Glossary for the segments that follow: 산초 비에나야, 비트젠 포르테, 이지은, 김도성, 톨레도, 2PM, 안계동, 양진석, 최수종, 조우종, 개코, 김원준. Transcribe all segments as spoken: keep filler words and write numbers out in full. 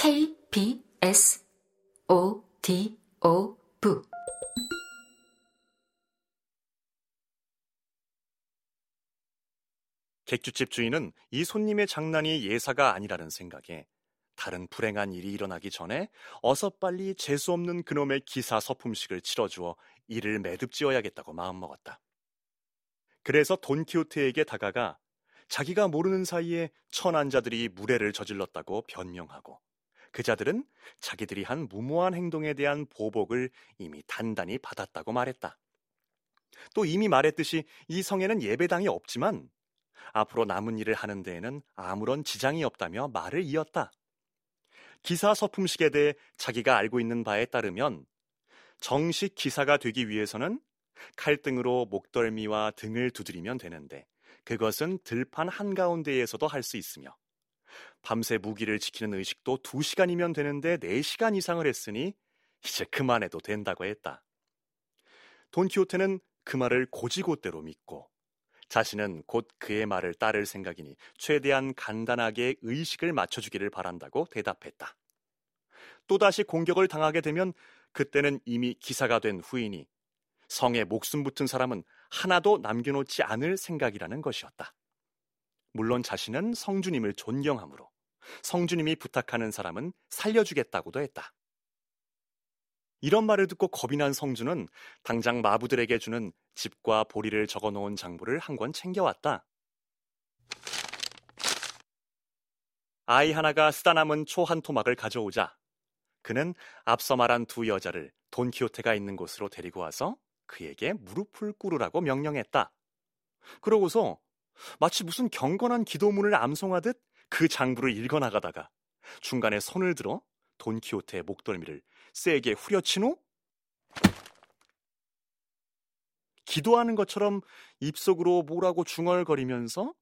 케이 비 에스 오 디 오 브이 객주집 주인은 이 손님의 장난이 예사가 아니라는 생각에 다른 불행한 일이 일어나기 전에 어서 빨리 재수없는 그놈의 기사 서품식을 치러주어 이를 매듭지어야겠다고 마음먹었다. 그래서 돈키호테에게 다가가 자기가 모르는 사이에 천안자들이 무례를 저질렀다고 변명하고 그 자들은 자기들이 한 무모한 행동에 대한 보복을 이미 단단히 받았다고 말했다. 또 이미 말했듯이 이 성에는 예배당이 없지만 앞으로 남은 일을 하는 데에는 아무런 지장이 없다며 말을 이었다. 기사 서품식에 대해 자기가 알고 있는 바에 따르면 정식 기사가 되기 위해서는 칼등으로 목덜미와 등을 두드리면 되는데 그것은 들판 한가운데에서도 할 수 있으며 밤새 무기를 지키는 의식도 두 시간이면 되는데 네 시간 이상을 했으니 이제 그만해도 된다고 했다. 돈키호테는 그 말을 고지고대로 믿고 자신은 곧 그의 말을 따를 생각이니 최대한 간단하게 의식을 맞춰주기를 바란다고 대답했다. 또다시 공격을 당하게 되면 그때는 이미 기사가 된 후이니 성에 목숨 붙은 사람은 하나도 남겨놓지 않을 생각이라는 것이었다. 물론 자신은 성주님을 존경하므로 성주님이 부탁하는 사람은 살려주겠다고도 했다. 이런 말을 듣고 겁이 난 성주는 당장 마부들에게 주는 집과 보리를 적어놓은 장부를 한 권 챙겨왔다. 아이 하나가 쓰다 남은 초 한 토막을 가져오자 그는 앞서 말한 두 여자를 돈키호테가 있는 곳으로 데리고 와서 그에게 무릎을 꿇으라고 명령했다. 그러고서 마치 무슨 경건한 기도문을 암송하듯 그 장부를 읽어나가다가 중간에 손을 들어 돈키호테의 목덜미를 세게 후려친 후 기도하는 것처럼 입속으로 뭐라고 중얼거리면서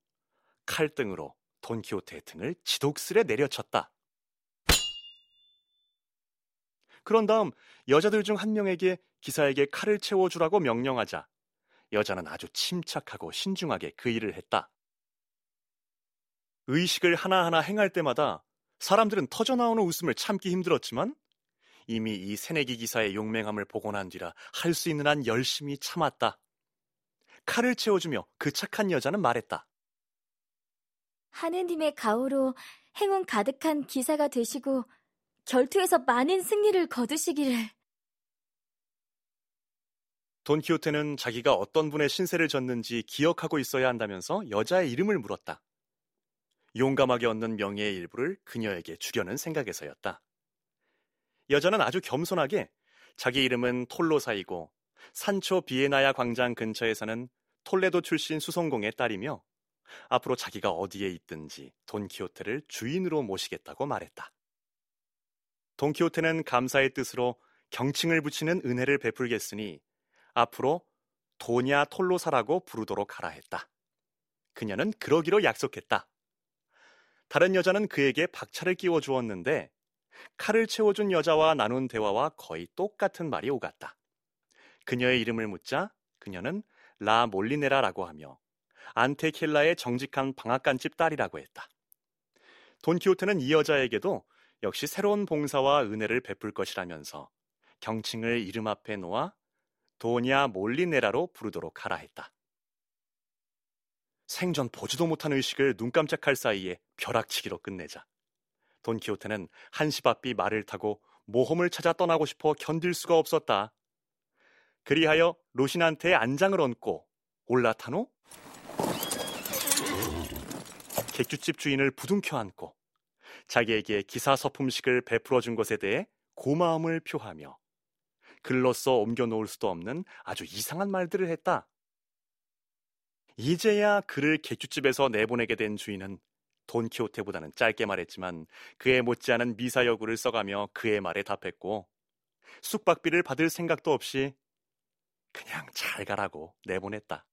칼등으로 돈키호테의 등을 지독스레 내려쳤다. 그런 다음 여자들 중 한 명에게 기사에게 칼을 채워주라고 명령하자 여자는 아주 침착하고 신중하게 그 일을 했다. 의식을 하나하나 행할 때마다 사람들은 터져나오는 웃음을 참기 힘들었지만 이미 이 새내기 기사의 용맹함을 보고 난 뒤라 할 수 있는 한 열심히 참았다. 칼을 채워주며 그 착한 여자는 말했다. 하느님의 가호로 행운 가득한 기사가 되시고 결투에서 많은 승리를 거두시기를. 돈키호테는 자기가 어떤 분의 신세를 졌는지 기억하고 있어야 한다면서 여자의 이름을 물었다. 용감하게 얻는 명예의 일부를 그녀에게 주려는 생각에서였다. 여자는 아주 겸손하게 자기 이름은 톨로사이고 산초 비에나야 광장 근처에 사는 톨레도 출신 수송공의 딸이며 앞으로 자기가 어디에 있든지 돈키호테를 주인으로 모시겠다고 말했다. 돈키호테는 감사의 뜻으로 경칭을 붙이는 은혜를 베풀겠으니 앞으로 도냐 톨로사라고 부르도록 하라 했다. 그녀는 그러기로 약속했다. 다른 여자는 그에게 박차를 끼워주었는데 칼을 채워준 여자와 나눈 대화와 거의 똑같은 말이 오갔다. 그녀의 이름을 묻자 그녀는 라 몰리네라라고 하며 안테켈라의 정직한 방앗간집 딸이라고 했다. 돈키호테는 이 여자에게도 역시 새로운 봉사와 은혜를 베풀 것이라면서 경칭을 이름 앞에 놓아 도냐 몰리네라로 부르도록 하라 했다. 생전 보지도 못한 의식을 눈 깜짝할 사이에 벼락치기로 끝내자 돈키호테는 한시바삐 말을 타고 모험을 찾아 떠나고 싶어 견딜 수가 없었다. 그리하여 로신한테 안장을 얹고 올라탄 후 객주집 주인을 부둥켜 안고 자기에게 기사 서품식을 베풀어준 것에 대해 고마움을 표하며 글로써 옮겨놓을 수도 없는 아주 이상한 말들을 했다. 이제야 그를 객주집에서 내보내게 된 주인은 돈키호테보다는 짧게 말했지만 그에 못지않은 미사여구를 써가며 그의 말에 답했고 숙박비를 받을 생각도 없이 그냥 잘 가라고 내보냈다.